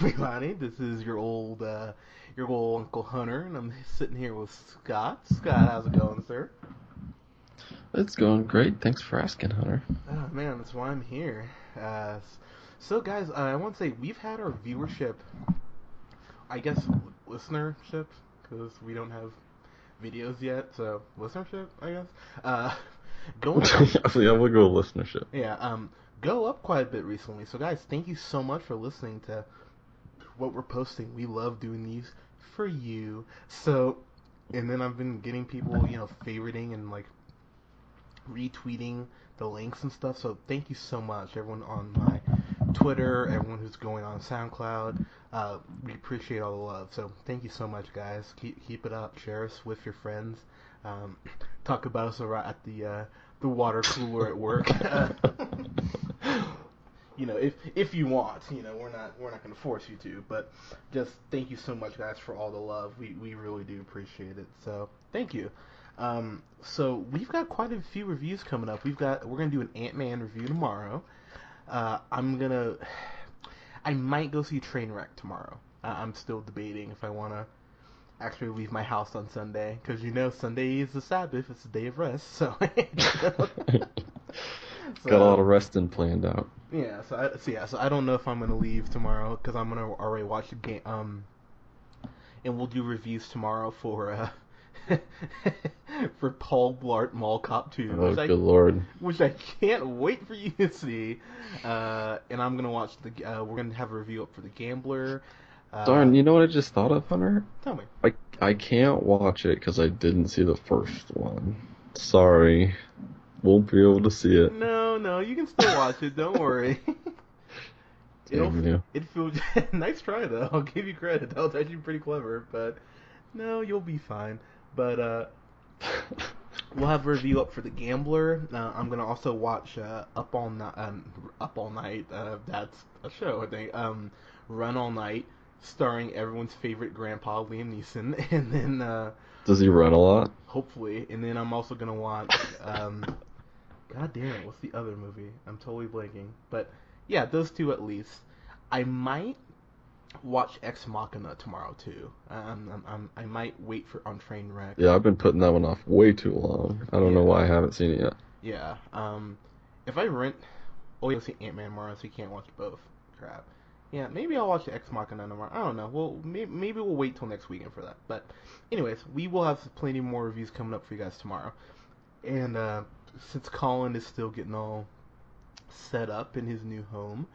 Milani. This is your old Uncle Hunter, and I'm sitting here with Scott. Scott, how's it going, sir? It's going great. Thanks for asking, Hunter. Oh, man, that's why I'm here. So, guys, I want to say we've had our viewership, I guess listenership, because we don't have videos yet, so listenership, I guess. Going up, yeah, we'll go with listenership. Yeah, go up quite a bit recently. So, guys, thank you so much for listening to what we're posting. We love doing these for you. So, and then I've been getting people, you know, favoriting and, like, retweeting the links and stuff. So, thank you so much, everyone on my Twitter, everyone who's going on SoundCloud. We appreciate all the love. So, thank you so much, guys. Keep it up. Share us with your friends. Talk about us at the water cooler at work. You know, if you want, you know, we're not going to force you to, but just thank you so much, guys, for all the love. We really do appreciate it. So, thank you. So we've got quite a few reviews coming up. We're going to do an Ant Man review tomorrow. I might go see Trainwreck tomorrow. I'm still debating if I want to actually leave my house on Sunday, because you know Sunday is the Sabbath, it's the day of rest, so. Got a lot of resting planned out. Yeah, so I don't know if I'm going to leave tomorrow, because I'm going to already watch the game, and we'll do reviews tomorrow for, for Paul Blart Mall Cop 2. Oh, good lord. Which I can't wait for you to see. And I'm going to watch we're going to have a review up for The Gambler. Darn, you know what I just thought of, Hunter? Tell me. I can't watch it because I didn't see the first one. Sorry. Won't be able to see it. No, you can still watch it. Don't worry. It feels nice try, though. I'll give you credit. That was actually pretty clever, but no, you'll be fine. But we'll have a review up for The Gambler. I'm going to also watch Up All Night. That's a show, I think. Run All Night, starring everyone's favorite grandpa, Liam Neeson. And then... does he run a lot? Hopefully. And then I'm also going to watch... God damn it, what's the other movie? I'm totally blanking. But yeah, those two at least. I might... watch Ex Machina tomorrow too. I might wait on Trainwreck. Yeah, I've been putting that one off way too long. I don't know why I haven't seen it yet. Yeah. If I rent, oh, you'll see Ant Man tomorrow, so you can't watch both. Crap. Yeah, maybe I'll watch Ex Machina tomorrow. I don't know. Well, maybe we'll wait till next weekend for that. But, anyways, we will have plenty more reviews coming up for you guys tomorrow. And since Colin is still getting all set up in his new home,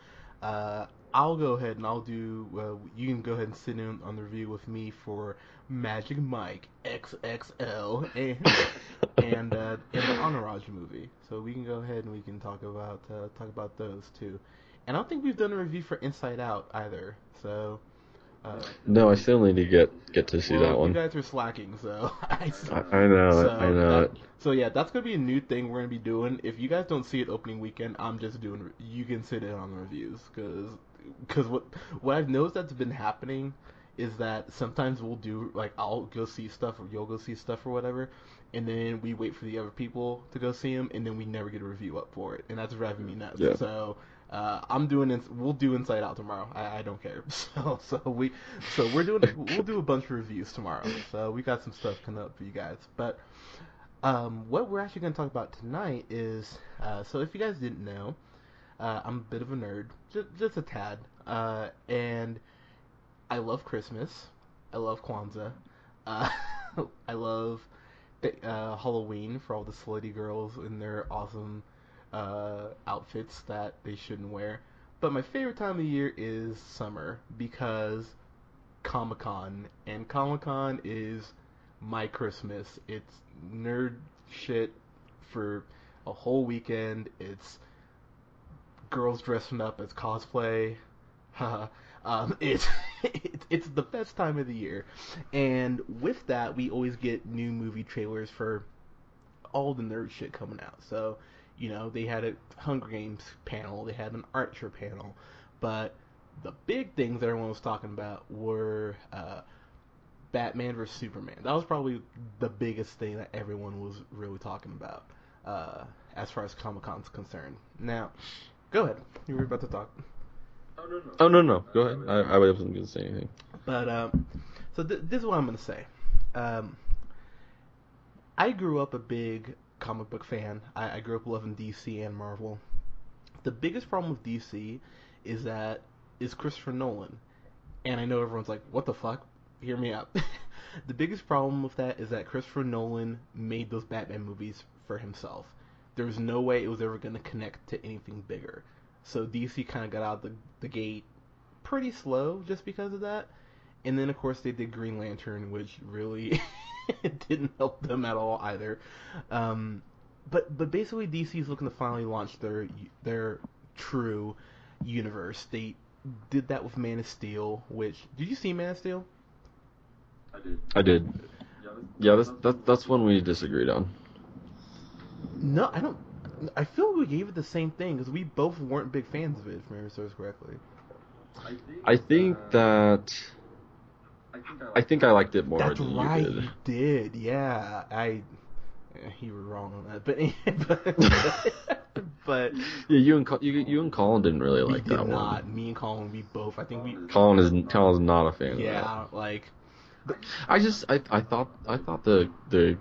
I'll go ahead and I'll do, you can go ahead and sit in on the review with me for Magic Mike XXL and the Entourage movie. So we can go ahead and we can talk about those too. And I don't think we've done a review for Inside Out either. So no, I still need to get to see that one. You guys are slacking, so I know it. So yeah, that's gonna be a new thing we're gonna be doing. If you guys don't see it opening weekend, I'm just doing. You can sit in on the reviews because what I've noticed that's been happening is that sometimes we'll do, like, I'll go see stuff or you'll go see stuff or whatever, and then we wait for the other people to go see them, and then we never get a review up for it, and that's driving me nuts. Yeah. So we'll do Inside Out tomorrow. I don't care. We'll do a bunch of reviews tomorrow. So we got some stuff coming up for you guys. But what we're actually going to talk about tonight is so if you guys didn't know, I'm a bit of a nerd, just a tad, and I love Christmas. I love Kwanzaa. I love Halloween for all the slutty girls and their awesome outfits that they shouldn't wear. But my favorite time of the year is summer, because Comic-Con. And Comic-Con is my Christmas. It's nerd shit for a whole weekend. It's girls dressing up as cosplay. It's the best time of the year. And with that, we always get new movie trailers for all the nerd shit coming out. So, you know, they had a Hunger Games panel, they had an Archer panel, but the big things that everyone was talking about were Batman vs. Superman. That was probably the biggest thing that everyone was really talking about as far as Comic-Con's concerned. Now, go ahead. You were about to talk. Oh, no. Go ahead. I wasn't going to say anything. But, so this is what I'm going to say. I grew up a big comic book fan. I grew up loving DC and Marvel. The biggest problem with DC is that it's Christopher Nolan. And I know everyone's like, what the fuck? Hear me out. The biggest problem with that is that Christopher Nolan made those Batman movies for himself. There was no way it was ever going to connect to anything bigger. So DC kind of got out the gate pretty slow just because of that. And then, of course, they did Green Lantern, which really didn't help them at all either. But basically, DC's looking to finally launch their true universe. They did that with Man of Steel, which... Did you see Man of Steel? I did. Yeah, that's one we disagreed on. No, I don't... I feel we gave it the same thing, because we both weren't big fans of it, if I remember correctly. I think I liked it more than right, you did. That's right, you did, yeah. You were wrong on that, but yeah, you and Colin didn't really like that one. Me and Colin, we both. I think we. Colin's not a fan. Yeah, of that. I thought the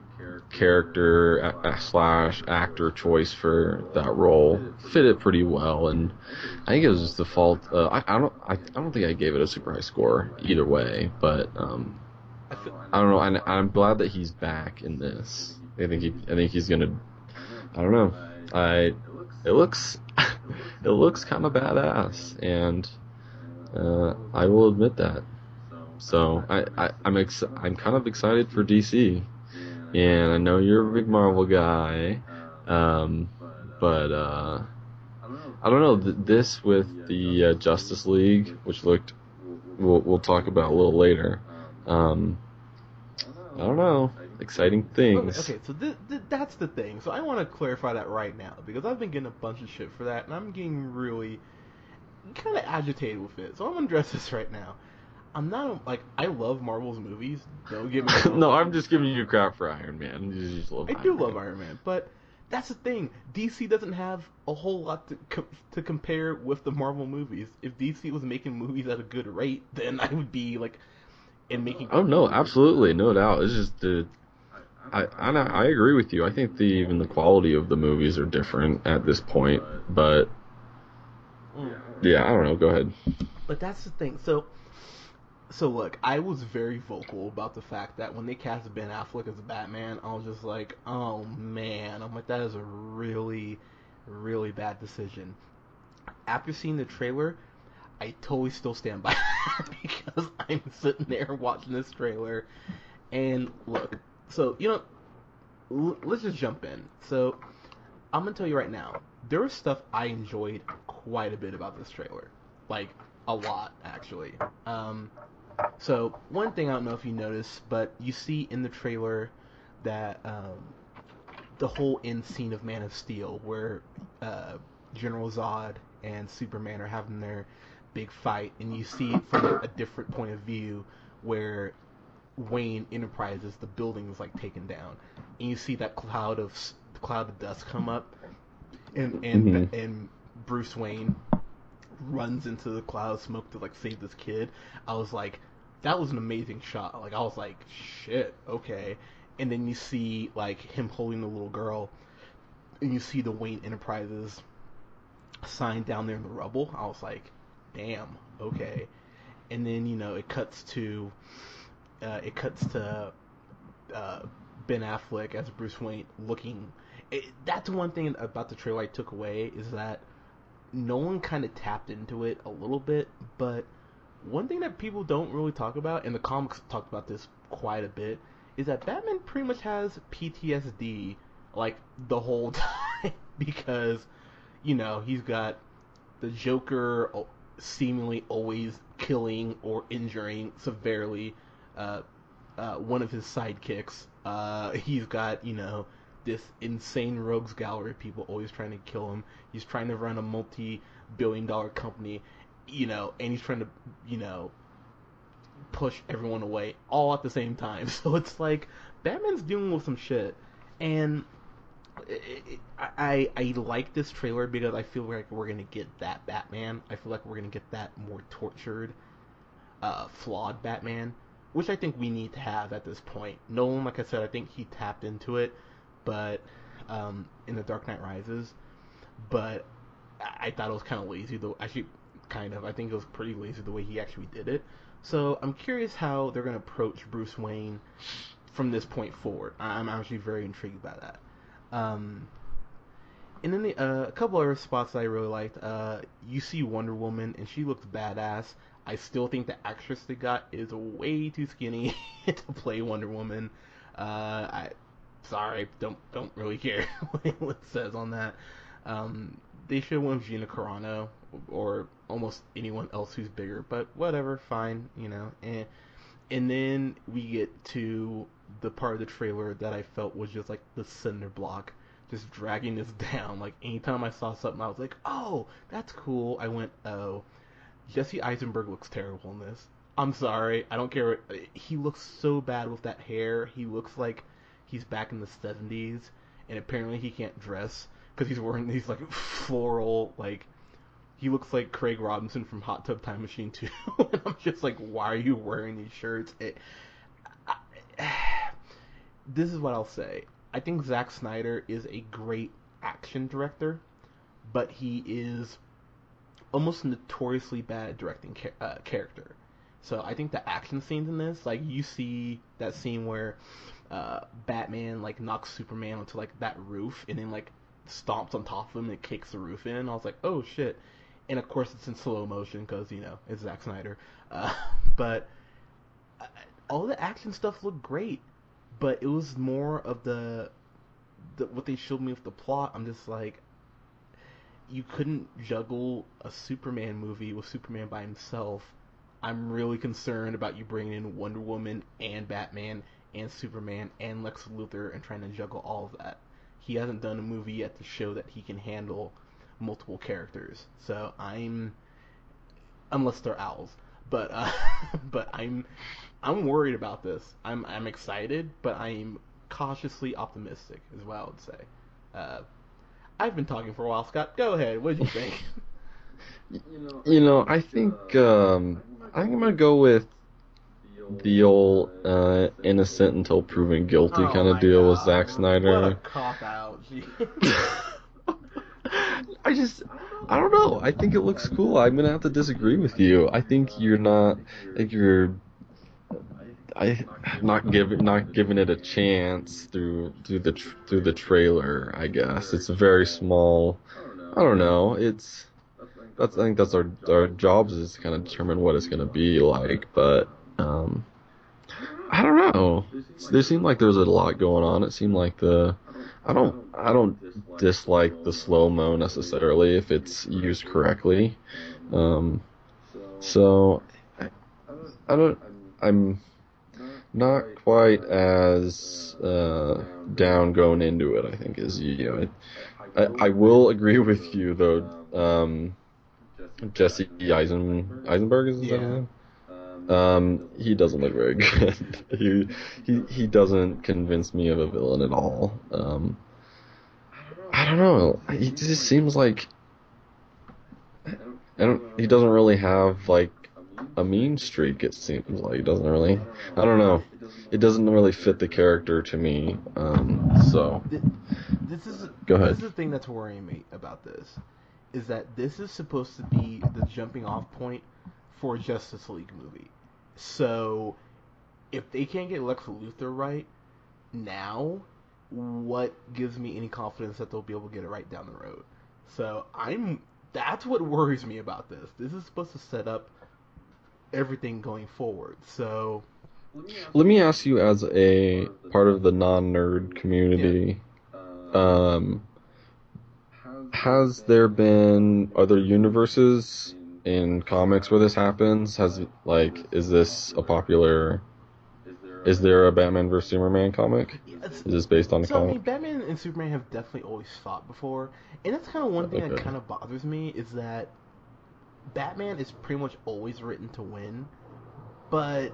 character slash actor choice for that role fitted pretty well, and I think it was just the fault. I don't think I gave it a super high score either way, but I don't know. I'm glad that he's back in this. I think he's gonna. I don't know. It looks kind of badass, and I will admit that. So I'm kind of excited for DC, and I know you're a big Marvel guy, but I don't know, this with the Justice League, which we'll talk about a little later. I don't know, exciting things. Okay, so that's the thing. So I want to clarify that right now, because I've been getting a bunch of shit for that, and I'm getting really kind of agitated with it. So I'm gonna address this right now. I'm not, I love Marvel's movies. Don't get me wrong. No, I'm just giving you crap for Iron Man. You just love I do love Iron Man, but that's the thing. DC doesn't have a whole lot to compare with the Marvel movies. If DC was making movies at a good rate, then I would be, making... Oh, no, absolutely. No doubt. It's just the... I agree with you. I think even the quality of the movies are different at this point, but... Yeah, I don't know. Go ahead. But that's the thing. So look, I was very vocal about the fact that when they cast Ben Affleck as Batman, I was just like, oh man, that is a really, really bad decision. After seeing the trailer, I totally still stand by that because I'm sitting there watching this trailer, and look, so, let's just jump in. So, I'm going to tell you right now, there was stuff I enjoyed quite a bit about this trailer, a lot, actually. So, one thing I don't know if you noticed, but you see in the trailer that the whole end scene of Man of Steel, where General Zod and Superman are having their big fight, and you see it from a different point of view where Wayne Enterprises, the building, is taken down. And you see that cloud of dust come up, and Bruce Wayne runs into the cloud of smoke to save this kid. I was like, that was an amazing shot. I was like, shit, okay. And then you see him holding the little girl, and you see the Wayne Enterprises sign down there in the rubble. I was like, damn, okay. And then it cuts to Ben Affleck as Bruce Wayne looking. That's one thing about the trailer I took away is that Nolan kind of tapped into it a little bit, but one thing that people don't really talk about, and the comics talked about this quite a bit, is that Batman pretty much has PTSD, the whole time, because, he's got the Joker seemingly always killing or injuring severely one of his sidekicks. He's got, this insane rogues gallery of people always trying to kill him. He's trying to run a multi-billion-dollar company, and he's trying to, push everyone away all at the same time. So it's Batman's dealing with some shit. And I like this trailer because I feel like we're going to get that Batman. I feel like we're going to get that more tortured, flawed Batman, which I think we need to have at this point. Nolan, like I said, I think he tapped into it, but in The Dark Knight Rises, but I thought it was kind of lazy, though. Actually, kind of. I think it was pretty lazy the way he actually did it. So I'm curious how they're going to approach Bruce Wayne from this point forward. I'm actually very intrigued by that. And then a couple other spots that I really liked. You see Wonder Woman, and she looks badass. I still think the actress they got is way too skinny to play Wonder Woman. Sorry, don't really care what it says on that. They should have went with Gina Carano or almost anyone else who's bigger, but whatever, fine, you know. And then we get to the part of the trailer that I felt was just like the cinder block, just dragging this down. Like, anytime I saw something, I was like, oh, that's cool. I went, oh, Jesse Eisenberg looks terrible in this. I'm sorry, I don't care. He looks so bad with that hair. He looks like he's back in the 70s, and apparently he can't dress because he's wearing these, like, floral, like, he looks like Craig Robinson from Hot Tub Time Machine 2. And I'm just like, why are you wearing these shirts? This is what I'll say. I think Zack Snyder is a great action director, but he is almost notoriously bad at directing character. So I think the action scenes in this, like, you see that scene where Batman, like, knocks Superman onto, like, that roof, and then, like, stomps on top of him and kicks the roof in. I was like, oh shit. And of course it's in slow motion because, you know, it's Zack Snyder. But all the action stuff looked great, but it was more of the what they showed me with the plot. I'm just like, you couldn't juggle a Superman movie with Superman by himself. I'm really concerned about you bringing in Wonder Woman and Batman and Superman and Lex Luthor and trying to juggle all of that. He hasn't done a movie yet to show that he can handle multiple characters. So unless they're owls, but I'm worried about this. I'm excited, but I'm cautiously optimistic is what I would say. I've been talking for a while, Scott. Go ahead. What do you think? I think I'm gonna go with the old innocent until proven guilty kind of deal with Zack Snyder. What a cop out. I don't know. I think it looks cool. I'm gonna have to disagree with you. I think you're not giving it a chance through the trailer. I guess it's a very small. I don't know. I think that's our jobs is to kind of determine what it's gonna be like, but. I don't know. There seemed like there was a lot going on. It seemed like I don't dislike the slow mo necessarily if it's used correctly. I'm not quite as down going into it, I think, as you. I will agree with you though. Jesse Eisenberg is his name. He doesn't look very good. he doesn't convince me of a villain at all. I don't know. He just seems like he doesn't really have like a mean streak. It seems like he doesn't really. I don't know. It doesn't really fit the character to me. So go ahead. This is the thing that's worrying me about this is that this is supposed to be the jumping off point for a Justice League movie. So, if they can't get Lex Luthor right now, what gives me any confidence that they'll be able to get it right down the road? So, that's what worries me about this. This is supposed to set up everything going forward. So, let me ask you as a part of the non-nerd community, has there been other universes in comics where this happens? Is this a popular? Is there a Batman vs. Superman comic? Is this based on a comic? I mean, Batman and Superman have definitely always fought before, and that's kind of one thing that kind of bothers me is that Batman is pretty much always written to win, but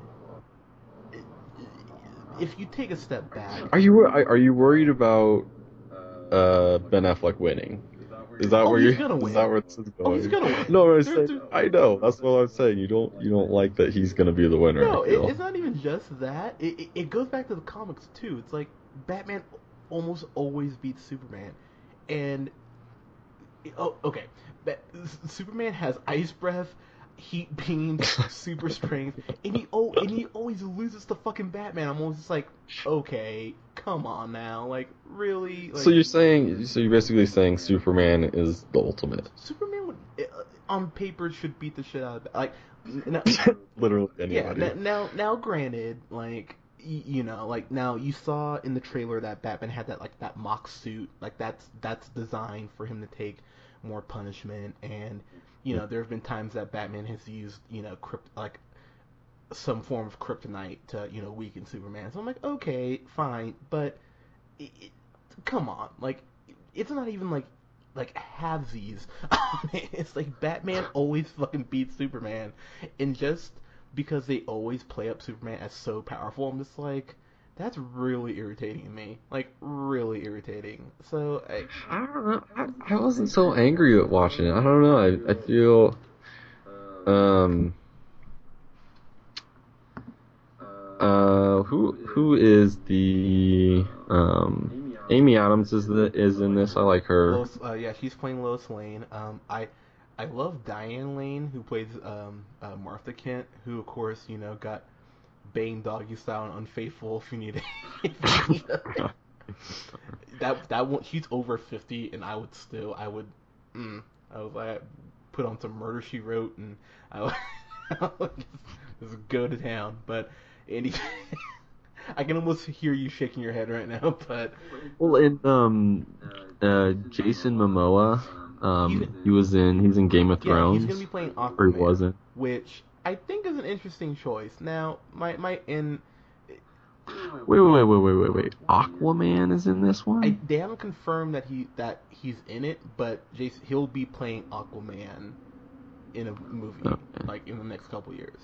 if you take a step back, are you worried about Ben Affleck winning. Is that where this is going? Oh, he's gonna win. No, I know. That's what I'm saying. You don't like that he's gonna be the winner. No, it's not even just that. It goes back to the comics too. It's like Batman almost always beats Superman, and Superman has ice breath, heat beams, super strength, and he always loses to fucking Batman. I'm always just like, okay, come on now, like really. Like, you're basically saying Superman is the ultimate. Superman would, on paper, should beat the shit out of now, literally anybody. Yeah. Now, granted, like you know, like now you saw in the trailer that Batman had that like that mock suit, like that's designed for him to take more punishment and. You know, there have been times that Batman has used, you know, some form of kryptonite to, you know, weaken Superman. So I'm like, okay, fine, but come on, like, it's not even like halvesies. It's like Batman always fucking beats Superman, and just because they always play up Superman as so powerful, I'm just like, that's really irritating to me. Like, really irritating. So, I don't know. I wasn't so angry at watching it. I don't know. I feel... Who is the... Amy Adams is in this. I like her. Lois, yeah, she's playing Lois Lane. I love Diane Lane, who plays Martha Kent, who, of course, you know, got... Bane doggy style and unfaithful. If you need it, that one, she's over 50, and I put on some Murder She Wrote, and I would just go to town. But I can almost hear you shaking your head right now. But and Jason Momoa, he's in Game of Thrones. Yeah, he's gonna be playing Aquaman, or he wasn't, which. I think is an interesting choice. Now, Wait. Aquaman is in this one? They haven't confirmed that he's in it, but he'll be playing Aquaman in a movie, okay. Like in the next couple years.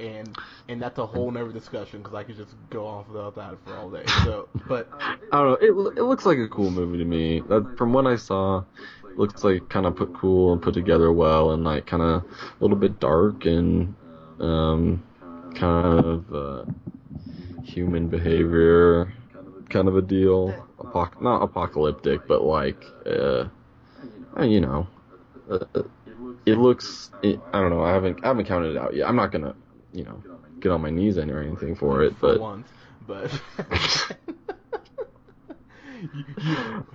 And that's a whole nother discussion because I could just go off about that for all day. So, but I don't know. It looks like a cool movie to me. That, from what I saw, looks like kind of put cool and put together well, and like kind of a little bit dark and kind of human behavior, kind of a deal. Not apocalyptic, but like you know, it looks. I don't know. I haven't counted it out yet. I'm not gonna. You know, get on my knees or anything for it, but. For once, but. Guys,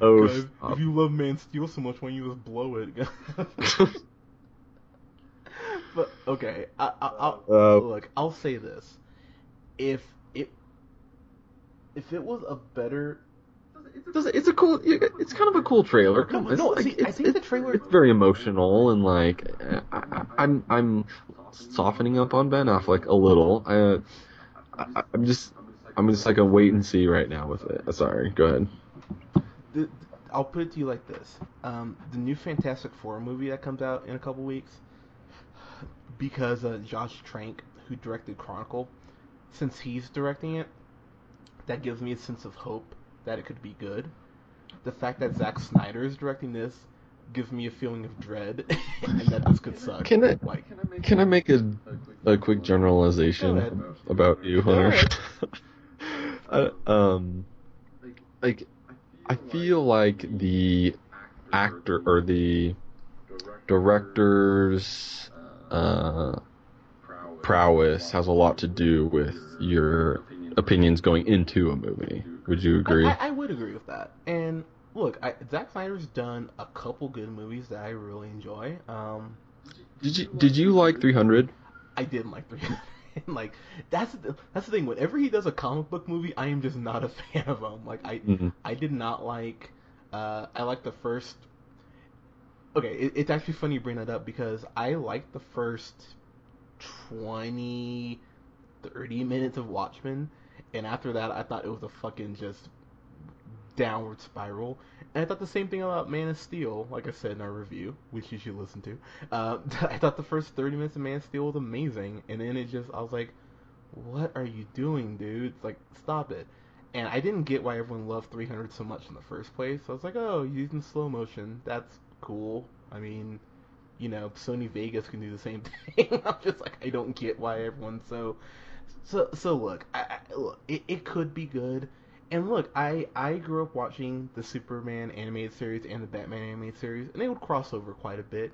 if you love Man Steel so much, why don't you just blow it? But okay, I'll say this: if it was a better. It's kind of a cool trailer. I think the trailer. It's very emotional and like I'm softening up on Ben Affleck a little. I'm just like a wait and see right now with it. Sorry, go ahead. I'll put it to you like this: the new Fantastic Four movie that comes out in a couple weeks, because Josh Trank, who directed Chronicle, since he's directing it, that gives me a sense of hope. That it could be good. The fact that Zack Snyder is directing this gives me a feeling of dread, and that this could suck. Can I make a quick generalization about you, Hunter? I feel like the actor or the director's prowess has a lot to do with your opinions going into a movie. Would you agree? I would agree with that. And look, Zack Snyder's done a couple good movies that I really enjoy. Did you like 300? I didn't like 300. Like that's the thing. Whenever he does a comic book movie, I am just not a fan of him. Like I did not like. I liked the first. Okay, it's actually funny you bring that up because I liked the first 20-30 minutes of Watchmen. And after that, I thought it was a fucking just downward spiral. And I thought the same thing about Man of Steel, like I said in our review, which you should listen to. I thought the first 30 minutes of Man of Steel was amazing. And then I was like, what are you doing, dude? It's like, stop it. And I didn't get why everyone loved 300 so much in the first place. So I was like, oh, using slow motion, that's cool. I mean, you know, Sony Vegas can do the same thing. I'm just like, I don't get why everyone's so look, look, it could be good. And look, I grew up watching the Superman animated series and the Batman animated series, and they would cross over quite a bit.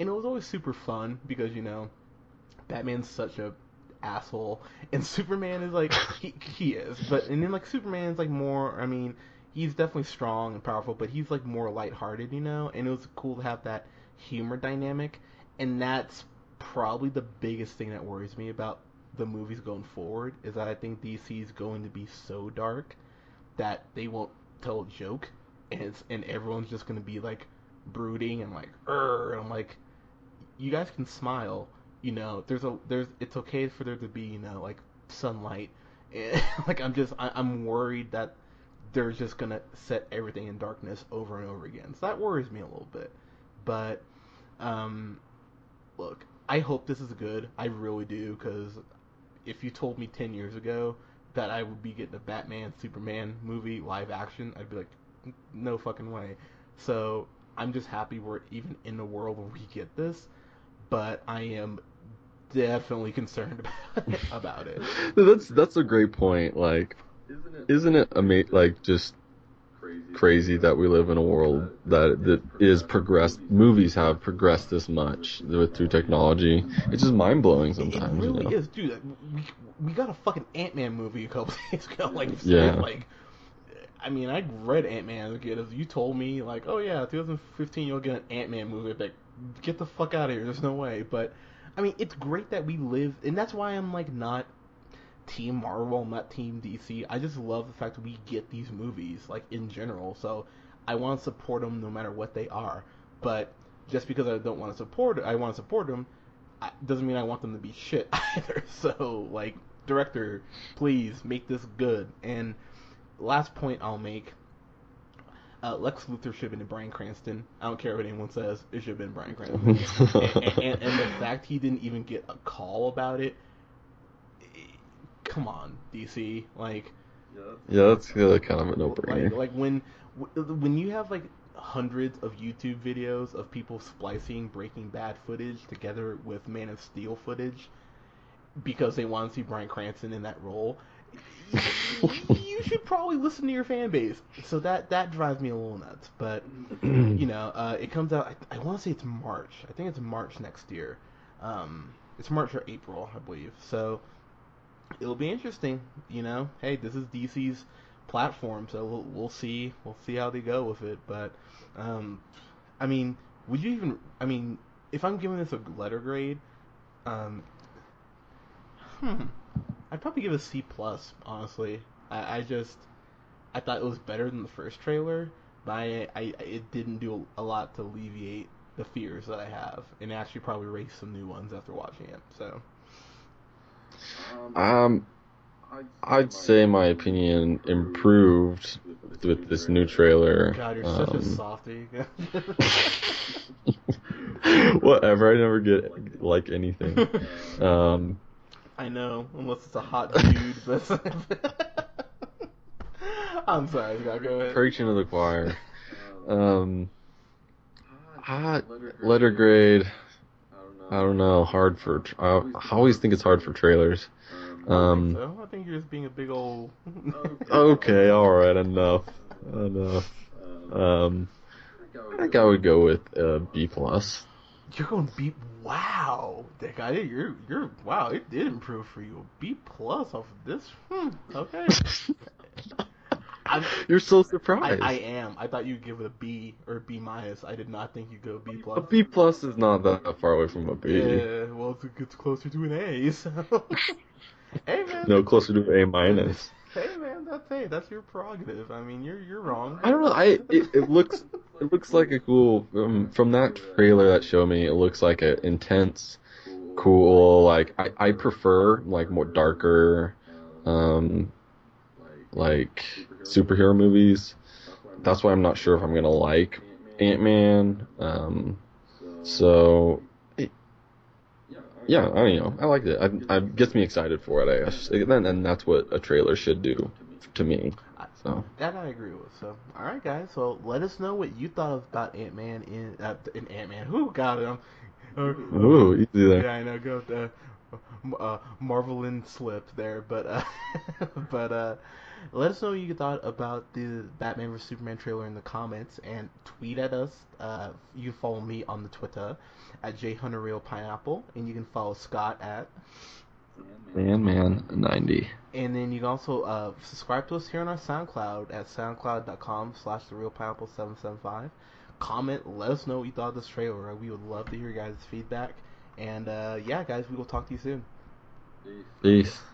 And it was always super fun because, you know, Batman's such a asshole, and Superman is like, he is. But, and then, like, Superman's like more, I mean, he's definitely strong and powerful, but he's like more lighthearted, you know? And it was cool to have that humor dynamic. And that's probably the biggest thing that worries me about the movies going forward, is that I think DC is going to be so dark that they won't tell a joke, and everyone's just going to be like brooding and like, and I'm like, you guys can smile, you know, it's okay for there to be, you know, like sunlight, and like, I'm worried that they're just going to set everything in darkness over and over again, so that worries me a little bit. But, look, I hope this is good, I really do, because if you told me 10 years ago that I would be getting a Batman, Superman movie, live action, I'd be like, no fucking way. So, I'm just happy we're even in the world where we get this, but I am definitely concerned about it. That's a great point. Like, isn't it like just crazy that we live in a world that is progressed. Movies have progressed this much through technology. It's just mind blowing sometimes. It really is, dude. We got a fucking Ant Man movie a couple days ago. Like, yeah. Like, I mean, I read Ant Man as a kid. You told me, like, oh yeah, 2015 you'll get an Ant Man movie. I'd be like, get the fuck out of here. There's no way. But I mean, it's great that we live, and that's why I'm like not Team Marvel, not Team DC. I just love the fact that we get these movies, like, in general, so I want to support them no matter what they are. But just because I don't want to support it, I want to support them, doesn't mean I want them to be shit either. So, like, director, please make this good. And last point I'll make, Lex Luthor should have been Brian Cranston. I don't care what anyone says, it should have been Brian Cranston. and the fact he didn't even get a call about it, come on, DC. Like, yeah, that's kind of a no-brainer. Like when you have like hundreds of YouTube videos of people splicing Breaking Bad footage together with Man of Steel footage because they want to see Bryan Cranston in that role, you should probably listen to your fan base. So that drives me a little nuts. But you know, it comes out. I want to say it's March. I think it's March next year. It's March or April, I believe. So. It'll be interesting, you know. Hey, this is DC's platform, so we'll see. We'll see how they go with it. But, I mean, would you even? I mean, if I'm giving this a letter grade, I'd probably give it a C+. Honestly, I thought it was better than the first trailer, but it didn't do a lot to alleviate the fears that I have, and actually probably raise some new ones after watching it. So. I'd say my opinion improved with this new trailer. God, you're such a softy. Whatever, I never get like anything. I know, unless it's a hot dude. But I'm sorry, Scott, go ahead. Preaching to the choir. Letter grade. I don't know, hard for... I always think it's hard for trailers. I think you're just being a big old... Okay, alright, enough. I think I would go with B+. You're going B... Wow! Dick, you're... Wow, it did improve for you. B+ off of this? Okay. You're so surprised. I am. I thought you'd give it a B or B-. I did not think you'd go B+. A B+ is not that far away from a B. Yeah, well, it's closer to an A. So, hey man. No, closer to A-. Hey man, that's your prerogative. I mean, you're wrong. I don't know. It looks like a cool from that trailer that showed me. It looks like an intense, cool. Like I prefer like more darker, like. Superhero movies. That's why I'm not sure if I'm gonna like Ant Man. I don't know. I liked it. It gets me excited for it, I guess. And that's what a trailer should do to me. So that I agree with. So all right, guys. So let us know what you thought about Ant Man in Ant Man. Who got him? Ooh, easy there. Yeah, I know. Go with the Marvelin slip there, but let us know what you thought about the Batman vs. Superman trailer in the comments, and tweet at us. You can follow me on the Twitter at jhunterrealpineapple, and you can follow Scott at Man Man 90. And then you can also subscribe to us here on our SoundCloud at soundcloud.com/therealpineapple775. Comment, let us know what you thought of this trailer. We would love to hear your guys' feedback. And yeah, guys, we will talk to you soon. Peace.